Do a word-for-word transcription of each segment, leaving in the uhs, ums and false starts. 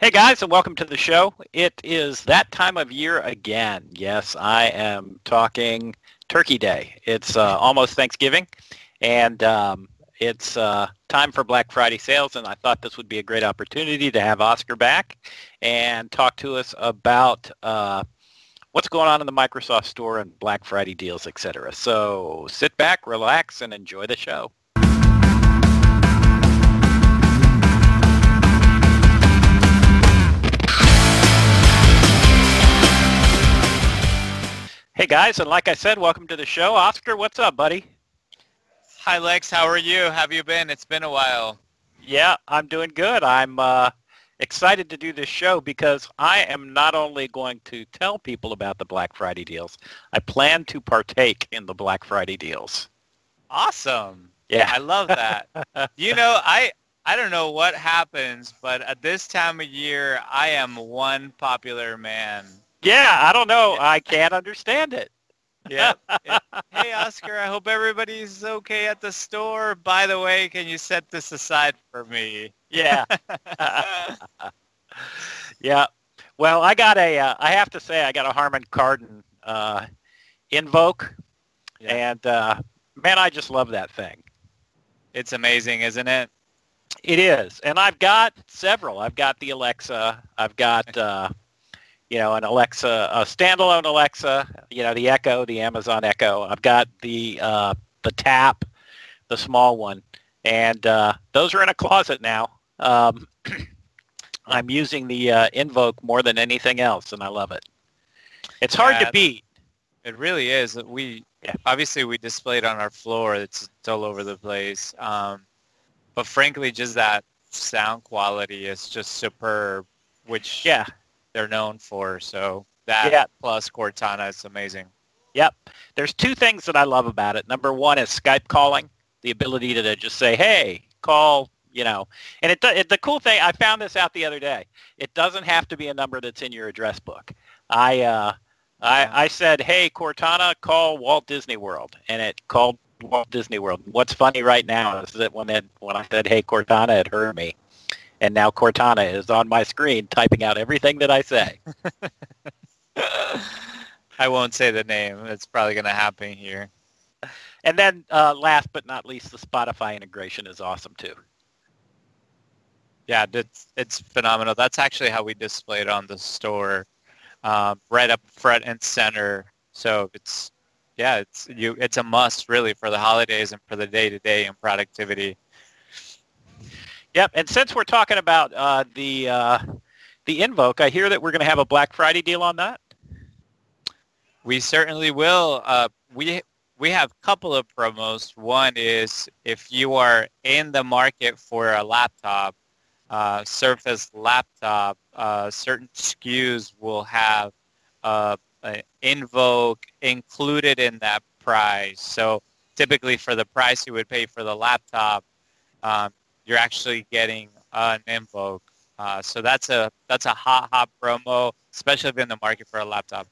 Hey guys, and welcome to the show. It is that time of year again. Yes, I am talking Turkey Day. It's uh, almost Thanksgiving, and um, it's uh, time for Black Friday sales, and I thought this would be a great opportunity to have Oscar back and talk to us about uh, what's going on in the Microsoft Store and Black Friday deals, et cetera. So sit back, relax, and enjoy the show. Hey guys, and like I said, welcome to the show. Oscar, what's up, buddy? Hi Lex, how are you? How have you been? It's been a while. Yeah, I'm doing good. I'm uh, excited to do this show because I am not only going to tell people about the Black Friday deals, I plan to partake in the Black Friday deals. Awesome. Yeah, I love that. You know, I, I don't know what happens, but at this time of year, I am one popular man. Yeah, I don't know. I can't understand it. Yeah. yeah. Hey, Oscar, I hope everybody's okay at the store. By the way, can you set this aside for me? Yeah. yeah. Well, I got a, uh, I have to say, I got a Harman Kardon uh, Invoke. Yeah. And, uh, man, I just love that thing. It's amazing, isn't it? It is. And I've got several. I've got the Alexa. I've got... Uh, You know, an Alexa, a standalone Alexa, you know, the Echo, the Amazon Echo. I've got the uh, the Tap, the small one. And uh, those are in a closet now. Um, I'm using the uh, Invoke more than anything else, and I love it. It's hard yeah, to beat. It really is. We yeah. Obviously, we displayed on our floor. It's, it's all over the place. Um, but frankly, just that sound quality is just superb, which... yeah. they're known for, so that yeah. plus Cortana is amazing. Yep. There's two things that I love about it. Number one is Skype calling, the ability to just say, hey, call, you know. And it, it the cool thing, I found this out the other day. It doesn't have to be a number that's in your address book. I uh, I, I said, hey, Cortana, call Walt Disney World, and it called Walt Disney World. What's funny right now is that when, it, when I said, hey, Cortana, it heard me. And now Cortana is on my screen typing out everything that I say. I won't say the name. It's probably going to happen here. And then uh, last but not least, the Spotify integration is awesome, too. Yeah, it's, it's phenomenal. That's actually how we display it on the store, um, right up front and center. So it's, yeah, it's you. It's a must, really, for the holidays and for the day-to-day and productivity. Yep, and since we're talking about uh, the uh, the Invoke, I hear that we're going to have a Black Friday deal on that. We certainly will. Uh, we we have a couple of promos. One is if you are in the market for a laptop, uh, Surface Laptop, uh, certain S K Us will have uh, an Invoke included in that price. So typically for the price you would pay for the laptop, um, you're actually getting an Invoke. Uh, so that's a that's a hot, hot promo, especially if you're in the market for a laptop.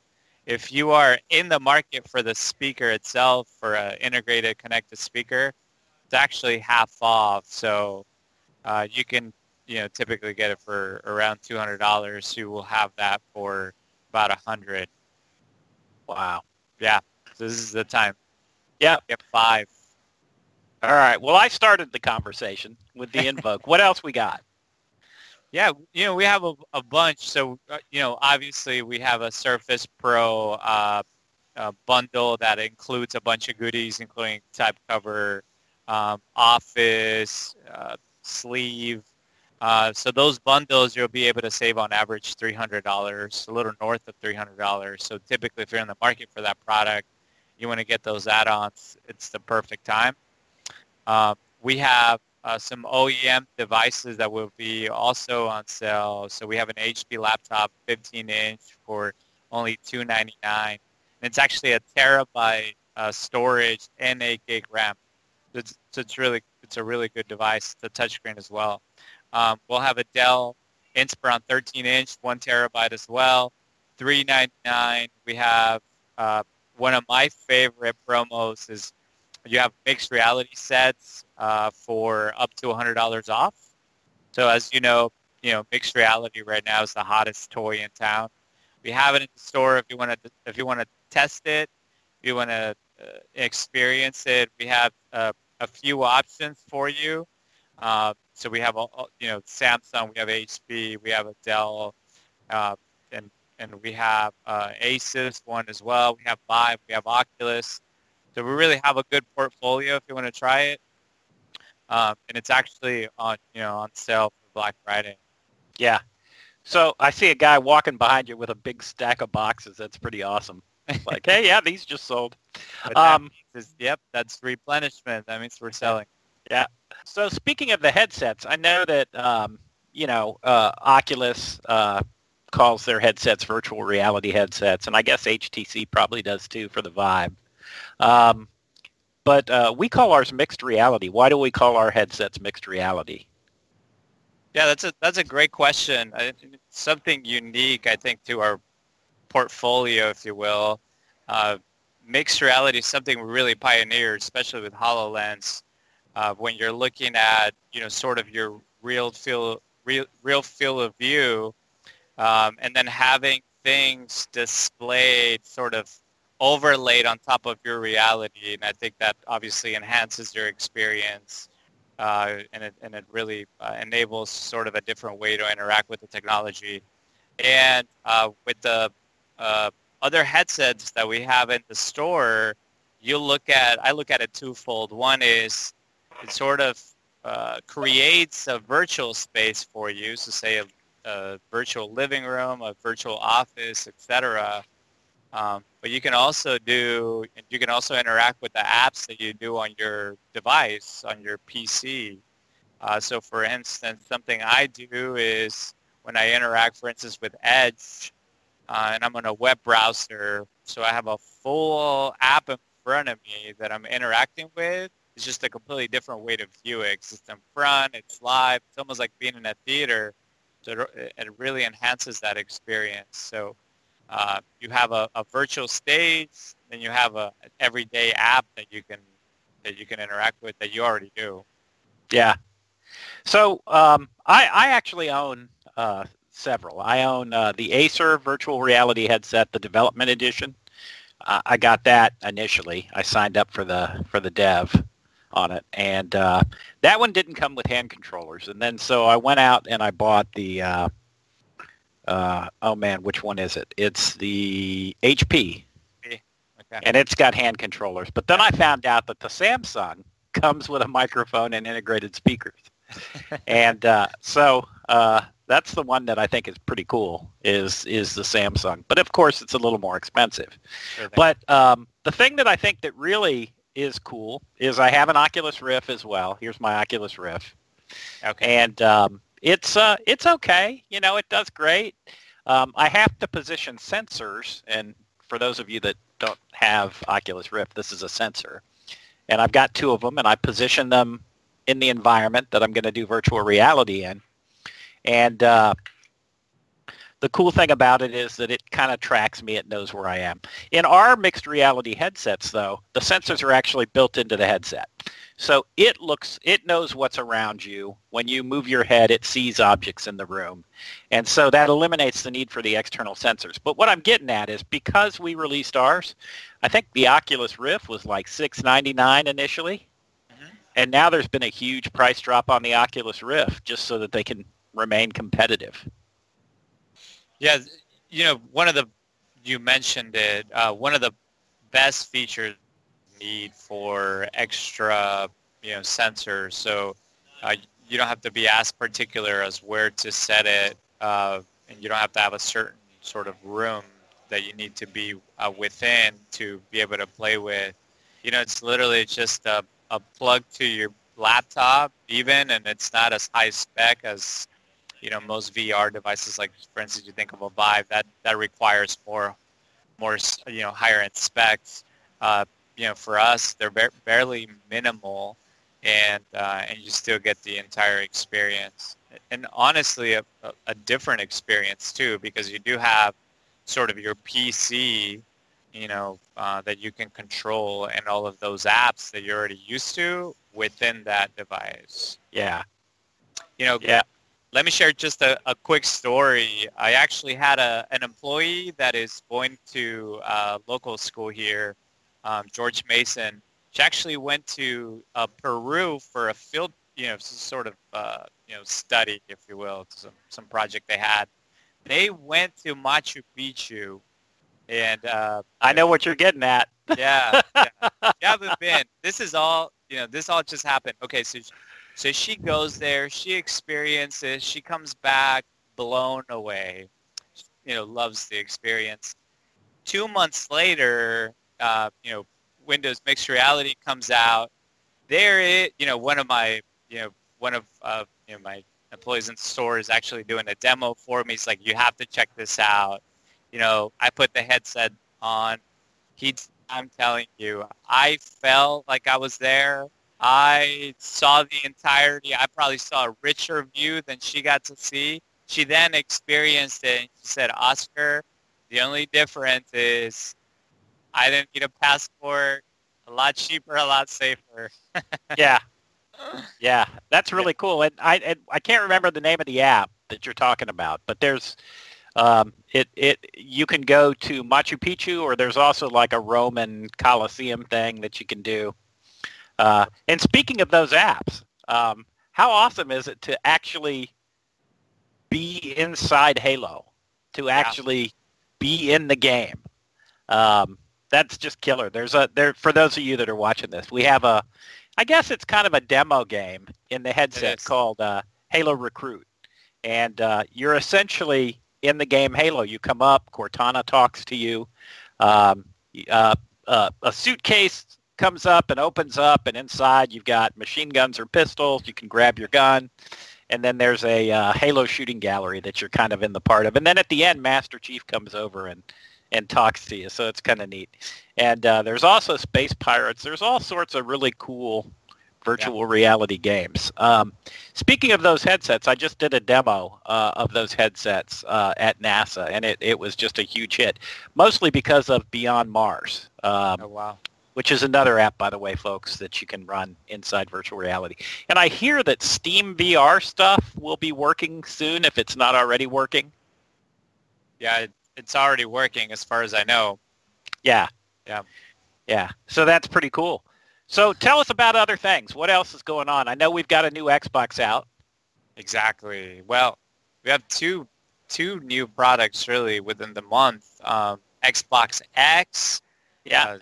If you are in the market for the speaker itself, for an integrated connected speaker, it's actually half off. So uh, you can you know typically get it for around two hundred dollars. You will have that for about one hundred dollars. Wow. Yeah. So this is the time. Yeah. Get five. All right. Well, I started the conversation with the Invoke. What else we got? Yeah, you know, we have a, a bunch. So, uh, you know, obviously we have a Surface Pro uh, uh, bundle that includes a bunch of goodies, including type cover, um, office, uh, sleeve. Uh, so those bundles you'll be able to save on average three hundred dollars, a little north of three hundred dollars. So typically if you're in the market for that product, you want to get those add-ons. It's the perfect time. Uh, we have uh, some O E M devices that will be also on sale. So we have an H P laptop, fifteen inch, for only two hundred ninety-nine dollars. And it's actually a terabyte uh, storage and eight gig RAM. It's, it's really it's a really good device. The touchscreen as well. Um, we'll have a Dell Inspiron thirteen inch, one terabyte as well, three hundred ninety-nine dollars. We have uh, one of my favorite promos is. You have mixed reality sets uh, for up to one hundred dollars off. So as you know, you know, mixed reality right now is the hottest toy in town. We have it in the store if you want to if you want to test it, if you want to uh, experience it. We have uh, a few options for you. Uh, so we have, all, you know, Samsung, we have H P, we have a Dell, uh, and and we have uh, Asus one as well. We have Vive, we have Oculus. So we really have a good portfolio if you want to try it. Um, and it's actually on, you know, on sale for Black Friday. Yeah. So I see a guy walking behind you with a big stack of boxes. That's pretty awesome. Like, hey, yeah, these just sold. Um, that is, yep, that's replenishment. That means we're selling. Yeah. So speaking of the headsets, I know that, um, you know, uh, Oculus uh, calls their headsets virtual reality headsets, and I guess H T C probably does too for the Vive. Um, but uh, we call ours mixed reality. Why do we call our headsets mixed reality? Yeah, that's a that's a great question. It's something unique, I think, to our portfolio, if you will. Uh, mixed reality is something we really pioneered, especially with HoloLens. Uh, when you're looking at, you know, sort of your real feel, real, real feel of view, um, and then having things displayed, sort of overlaid on top of your reality, and I think that obviously enhances your experience, uh, and it and it really uh, enables sort of a different way to interact with the technology. And uh, with the uh, other headsets that we have in the store, you look at, I look at it twofold. One is it sort of uh, creates a virtual space for you, so say a, a virtual living room, a virtual office, et cetera. Um, but you can also do, you can also interact with the apps that you do on your device, on your P C. Uh, so, for instance, something I do is when I interact, for instance, with Edge, uh, and I'm on a web browser, so I have a full app in front of me that I'm interacting with. It's just a completely different way to view it. It's in front, it's live, it's almost like being in a theater. So it really enhances that experience. So uh, you have a, a virtual stage, then you have a an everyday app that you can that you can interact with that you already do. Yeah. So um, I, I actually own uh, several. I own uh, the Acer virtual reality headset, the development edition. Uh, I got that initially. I signed up for the for the dev on it, and uh, that one didn't come with hand controllers. And then so I went out and I bought the uh, uh, oh man, which one is it? It's the H P, okay. And it's got hand controllers. But then I found out that the Samsung comes with a microphone and integrated speakers, and uh, so uh, that's the one that I think is pretty cool. Is is the Samsung, but of course it's a little more expensive. Sure, but um, the thing that I think that really is cool is I have an Oculus Rift as well. Here's my Oculus Rift. Okay. And um, it's uh, it's okay. You know, it does great. Um, I have to position sensors, and for those of you that don't have Oculus Rift, this is a sensor. And I've got two of them, and I position them in the environment that I'm going to do virtual reality in. And uh, the cool thing about it is that it kind of tracks me. It knows where I am. In our mixed reality headsets, though, the sensors are actually built into the headset. So it looks, it knows what's around you. When you move your head, it sees objects in the room. And so that eliminates the need for the external sensors. But what I'm getting at is because we released ours, I think the Oculus Rift was like six ninety-nine initially. Mm-hmm. And now there's been a huge price drop on the Oculus Rift just so that they can remain competitive. Yeah, you know, one of the, you mentioned it, uh, one of the best features need for extra, you know, sensors. So uh, you don't have to be as particular as where to set it, uh, and you don't have to have a certain sort of room that you need to be uh, within to be able to play with. You know, it's literally just a, a plug to your laptop even, and it's not as high spec as, you know, most V R devices. Like, for instance, you think of a Vive, that, that requires more, more, you know, higher-end specs. Uh, you know, for us, they're ba- barely minimal, and uh, and you still get the entire experience. And honestly, a, a different experience, too, because you do have sort of your P C, you know, uh, that you can control and all of those apps that you're already used to within that device. Yeah. You know, yeah. Let me share just a, a quick story. I actually had a, an employee that is going to a local school here, um, George Mason. She actually went to uh, Peru for a field, you know, some sort of, uh, you know, study, if you will, some, some project they had. They went to Machu Picchu, and uh, I know what you're getting at. Yeah, yeah. You haven't been. This is all, you know, this all just happened. Okay, so. So she goes there, she experiences, she comes back blown away, you know, loves the experience. Two months later, uh, you know, Windows Mixed Reality comes out. There it, you know, one of my, you know, one of uh, you know, my employees in the store is actually doing a demo for me. He's like, you have to check this out. You know, I put the headset on. He, I'm telling you, I felt like I was there. I saw the entirety. I probably saw a richer view than she got to see. She then experienced it, and she said, Oscar, the only difference is I didn't need a passport, a lot cheaper, a lot safer. Yeah. Yeah, that's really cool. And I and I can't remember the name of the app that you're talking about, but there's um, it it you can go to Machu Picchu, or there's also like a Roman Colosseum thing that you can do. Uh, and speaking of those apps, um, how awesome is it to actually be inside Halo, to actually yeah. be in the game? Um, that's just killer. There's a there for those of you that are watching this, we have a, I guess it's kind of a demo game in the headset called uh, Halo Recruit, and uh, you're essentially in the game Halo. You come up, Cortana talks to you, um, uh, uh, a suitcase comes up and opens up, and inside you've got machine guns or pistols. You can grab your gun, and then there's a uh, Halo shooting gallery that you're kind of in the part of. And then at the end, Master Chief comes over and, and talks to you, so it's kind of neat. And uh, there's also Space Pirates. There's all sorts of really cool virtual yeah. reality games. Um, speaking of those headsets, I just did a demo uh, of those headsets uh, at NASA, and it, it was just a huge hit, mostly because of Beyond Mars. Um, oh, wow. Which is another app, by the way, folks, that you can run inside virtual reality. And I hear that SteamVR stuff will be working soon if it's not already working. Yeah, it's already working as far as I know. Yeah. Yeah. Yeah. So that's pretty cool. So tell us about other things. What else is going on? I know we've got a new Xbox out. Exactly. Well, we have two two new products, really, within the month. Um, Xbox X. Yeah. Uh,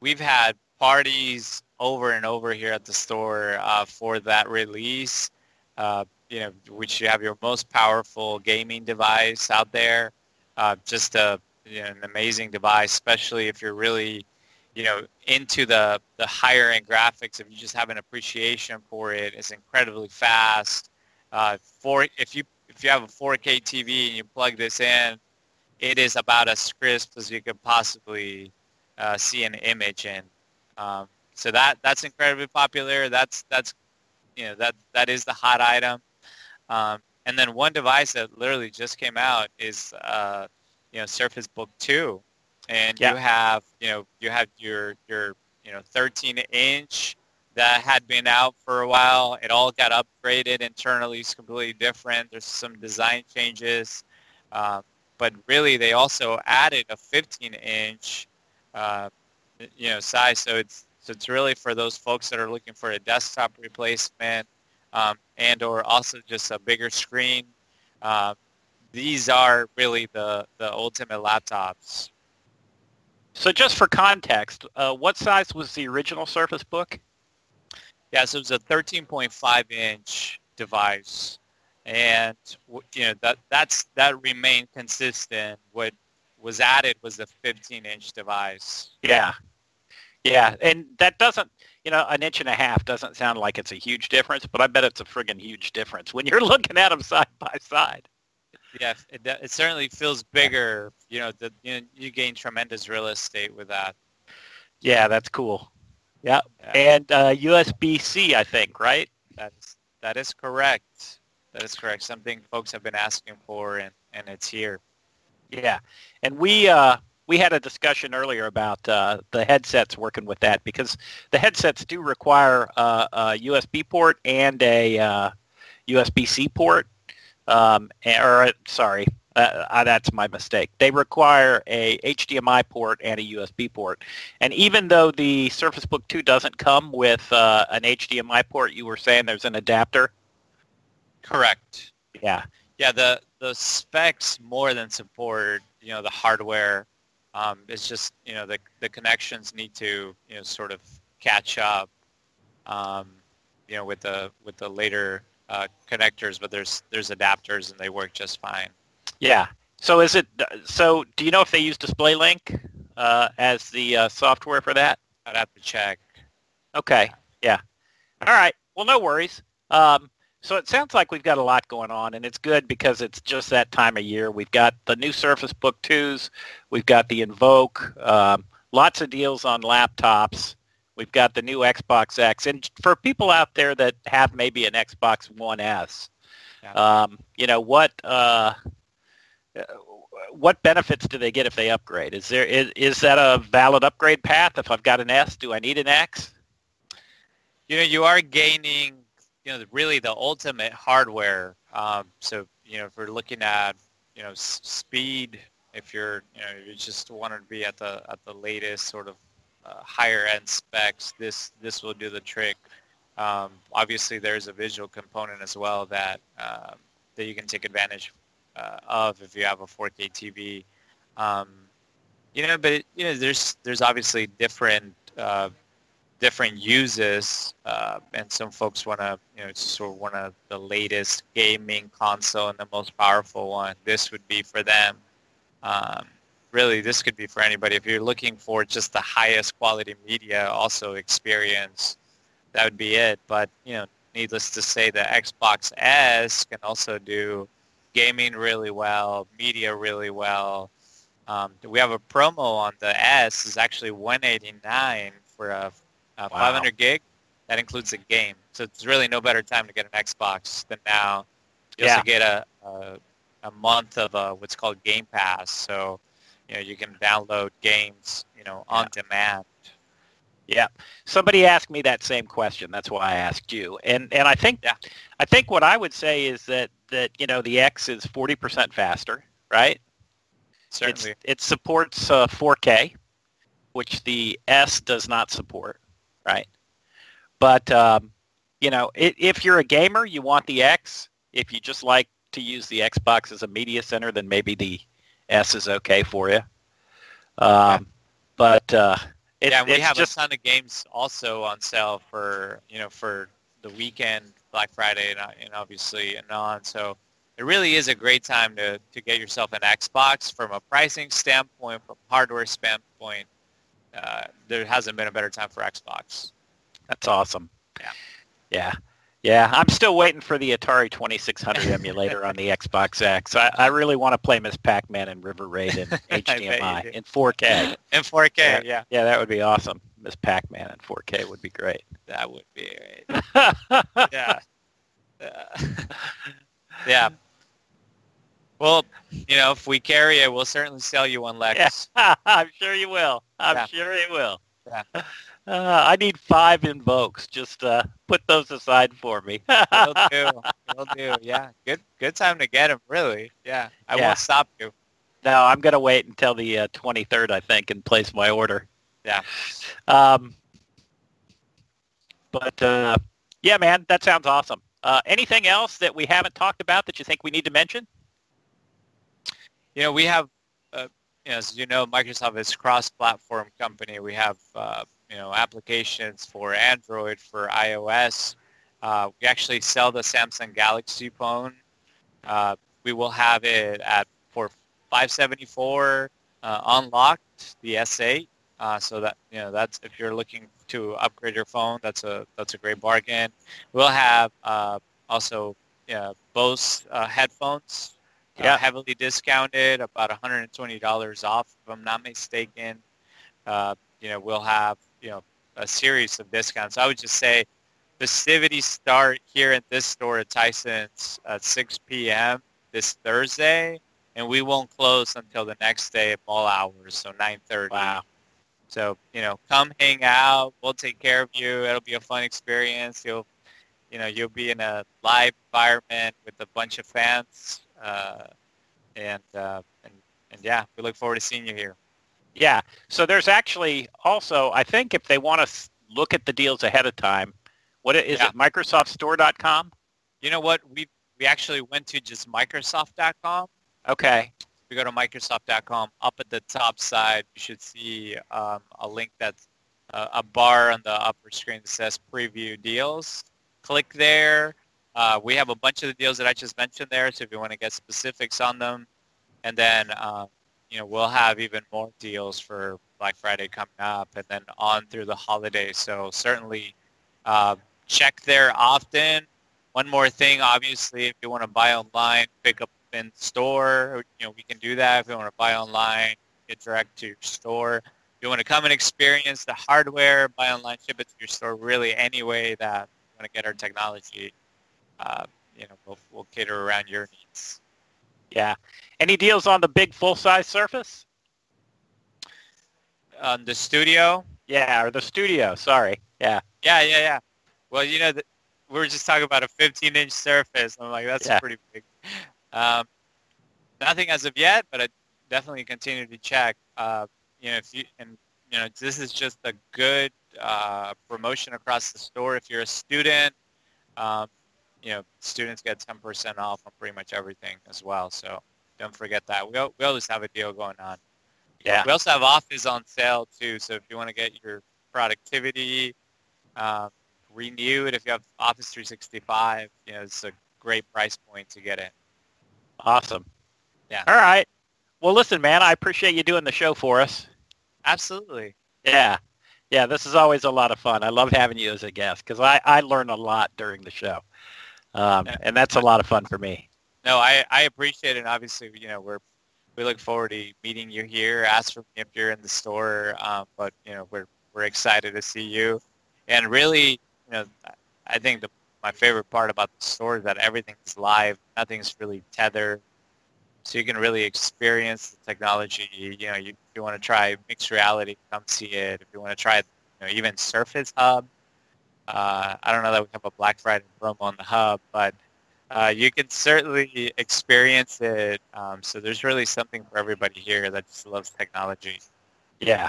We've had parties over and over here at the store uh, for that release, uh, you know, which you have your most powerful gaming device out there. Uh, just a, you know, an amazing device, especially if you're really, you know, into the, the higher end graphics. If you just have an appreciation for it, it's incredibly fast. Uh, for if you if you have a four K T V and you plug this in, it is about as crisp as you could possibly. Uh, see an image in, um, so that that's incredibly popular. That's that's you know that that is the hot item. Um, and then one device that literally just came out is uh, you know Surface Book two, and yeah. you have you know you have your your you know thirteen inch that had been out for a while. It all got upgraded internally. It's completely different. There's some design changes, uh, but really they also added a fifteen inch. Uh, you know, size. So it's so it's really for those folks that are looking for a desktop replacement, um, and or also just a bigger screen. Uh, these are really the, the ultimate laptops. So just for context, uh, what size was the original Surface Book? Yeah, so it was a thirteen point five inch device, and you know that that's that remained consistent. What was added was the fifteen inch device. Yeah. Yeah. And that doesn't, you know, an inch and a half doesn't sound like it's a huge difference, but I bet it's a friggin' huge difference when you're looking at them side by side. Yeah. It, it certainly feels bigger. You know, the, you know, you gain tremendous real estate with that. Yeah. That's cool. Yeah. yeah. And uh, U S B C, I think, right? That's, that is correct. That is correct. Something folks have been asking for, and, and it's here. Yeah, and we uh, we had a discussion earlier about uh, the headsets working with that, because the headsets do require uh, a U S B port and a uh, U S B C port. um, or sorry, uh, that's my mistake. They require a H D M I port and a U S B port. And even though the Surface Book two doesn't come with uh, an H D M I port, you were saying there's an adapter? Correct. Yeah. Yeah, the, the specs more than support, you know, the hardware. Um, it's just, you know, the the connections need to, you know, sort of catch up, um, you know, with the with the later uh, connectors. But there's there's adapters and they work just fine. Yeah. So is it? So do you know if they use DisplayLink uh, as the uh, software for that? I'd have to check. Okay. Yeah. All right. Well, no worries. Um, So it sounds like we've got a lot going on, and it's good because it's just that time of year. We've got the new Surface Book twos. We've got the Invoke. Um, lots of deals on laptops. We've got the new Xbox X. And for people out there that have maybe an Xbox One S, yeah. um, you know, what uh, what benefits do they get if they upgrade? Is there is, is that a valid upgrade path? If I've got an S, do I need an X? You know, you are gaining... you know, really the ultimate hardware. Um, so, you know, if we're looking at, you know, s- speed, if you're, you know, you just want to be at the at the latest sort of uh, higher end specs, this this will do the trick. Um, obviously, there's a visual component as well that uh, that you can take advantage uh, of if you have a four K T V. Um, you know, but you know, there's there's obviously different. Uh, different uses, uh, and some folks want to, you know, sort of want to the latest gaming console and the most powerful one. This would be for them. Um, really, this could be for anybody. If you're looking for just the highest quality media, also experience, that would be it. But, you know, needless to say, the Xbox S can also do gaming really well, media really well. Um, we have a promo on the S. It's actually one hundred eighty-nine dollars for a Uh, wow. five hundred gig, that includes a game. So it's really no better time to get an Xbox than now. You yeah. also get a, a a month of a, what's called Game Pass. So, you know, you can download games, you know, on yeah. demand. Yeah. Somebody asked me that same question. That's why I asked you. And and I think yeah. I think what I would say is that, that you know, the X is forty percent faster, right? Certainly. It's, it supports uh, four K, which the S does not support. Right. But, um, you know, it, if you're a gamer, you want the X. If you just like to use the Xbox as a media center, then maybe the S is okay for you. Um, but uh, it, yeah, we it's have just, a ton of games also on sale for, you know, for the weekend, Black Friday, and, and obviously and on. So it really is a great time to, to get yourself an Xbox from a pricing standpoint, from a hardware standpoint. Uh, there hasn't been a better time for Xbox. That's awesome. Yeah. Yeah. Yeah. I'm still waiting for the Atari twenty-six hundred emulator on the Xbox X. I, I really want to play Miz Pac-Man and River Raid in H D M I in four K. In four K, yeah. yeah. Yeah, that would be awesome. Miz Pac-Man in four K would be great. That would be great. yeah. Yeah. yeah. Well, you know, if we carry it, we'll certainly sell you one, Lex. Yeah, I'm sure you will. I'm yeah. sure you will. Yeah. Uh, I need five Invokes. Just uh, put those aside for me. Will do. Will do. Yeah. Good. Good time to get them, really. Yeah. I yeah. won't stop you. No, I'm gonna wait until the uh, twenty-third, I think, and place my order. Yeah. Um. But uh, yeah, man, that sounds awesome. Uh, anything else that we haven't talked about that you think we need to mention? You know, we have, uh, you know, as you know, Microsoft is a cross-platform company. We have, uh, you know, applications for Android, for iOS. Uh, we actually sell the Samsung Galaxy phone. Uh, we will have it at for five hundred seventy-four dollars uh, unlocked, the S eight. Uh, so that, you know, that's if you're looking to upgrade your phone, that's a that's a great bargain. We'll have uh, also you know, Bose uh, headphones. Yeah, uh, heavily discounted, about one hundred twenty dollars off, if I'm not mistaken. Uh, you know, we'll have, you know, a series of discounts. So I would just say festivities start here at this store at Tyson's at six p.m. this Thursday, and we won't close until the next day at mall hours, so nine thirty. Wow. So, you know, come hang out. We'll take care of you. It'll be a fun experience. You'll you know, you'll be in a live environment with a bunch of fans, uh, and, uh, and and yeah, we look forward to seeing you here. Yeah. So there's actually also, I think, if they want to look at the deals ahead of time, what is yeah. it? Microsoft Store dot com. You know what? We we actually went to just Microsoft dot com. Okay. If you go to Microsoft dot com, up at the top side, you should see um, a link that's uh, a bar on the upper screen that says Preview Deals. Click there. Uh, we have a bunch of the deals that I just mentioned there, so if you want to get specifics on them. And then, uh, you know, we'll have even more deals for Black Friday coming up and then on through the holidays. So certainly uh, check there often. One more thing, obviously, if you want to buy online, pick up in store, you know, we can do that. If you want to buy online, get direct to your store. If you want to come and experience the hardware, buy online, ship it to your store, really any way that want to get our technology, uh, you know, we'll, we'll cater around your needs. Yeah. Any deals on the big full-size Surface? On um, the studio? Yeah, or the studio, sorry. Yeah. Yeah, yeah, yeah. Well, you know, the, we were just talking about a fifteen-inch Surface. I'm like, that's yeah. pretty big. Um, nothing as of yet, but I definitely continue to check. Uh, you know, if you and you know, this is just a good uh, promotion across the store. If you're a student, um, you know, students get ten percent off on pretty much everything as well. So don't forget that. We, we always have a deal going on. Yeah. We also have Office on sale too. So if you want to get your productivity uh, renewed, if you have Office three sixty-five, you know, it's a great price point to get in. Awesome. Yeah. All right. Well, listen, man, I appreciate you doing the show for us. Absolutely. Yeah. Yeah, this is always a lot of fun. I love having you as a guest because I, I learn a lot during the show, um, yeah. and that's a lot of fun for me. No, I, I appreciate it. And obviously, you know, we're we look forward to meeting you here. Ask for me if you're in the store, um, but you know, we're we're excited to see you. And really, you know, I think the my favorite part about the store is that everything's live. Nothing's really tethered. So you can really experience the technology. You know, you, if you want to try mixed reality, come see it. If you want to try, you know, even Surface Hub, uh, I don't know that we have a Black Friday promo on the Hub, but uh, you can certainly experience it. Um, so there's really something for everybody here that just loves technology. Yeah,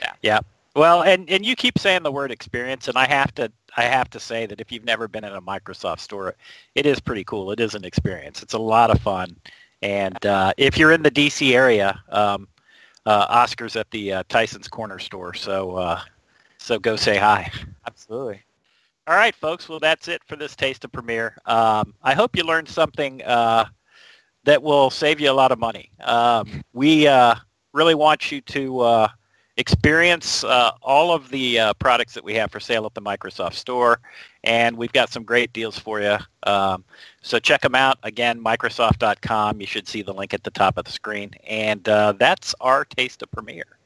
yeah, yeah. Well, and, and you keep saying the word experience, and I have to I have to say that if you've never been in a Microsoft store, it is pretty cool. It is an experience. It's a lot of fun. And uh, if you're in the D C area, um, uh, Oscar's at the uh, Tyson's Corner store, so uh, so go say hi. Absolutely. All right, folks. Well, that's it for this Taste of Premiere. Um, I hope you learned something uh, that will save you a lot of money. Um, we uh, really want you to uh, experience uh, all of the uh, products that we have for sale at the Microsoft Store, and we've got some great deals for you. Um, so check them out. Again, Microsoft dot com. You should see the link at the top of the screen. And uh, that's our Taste of Premiere.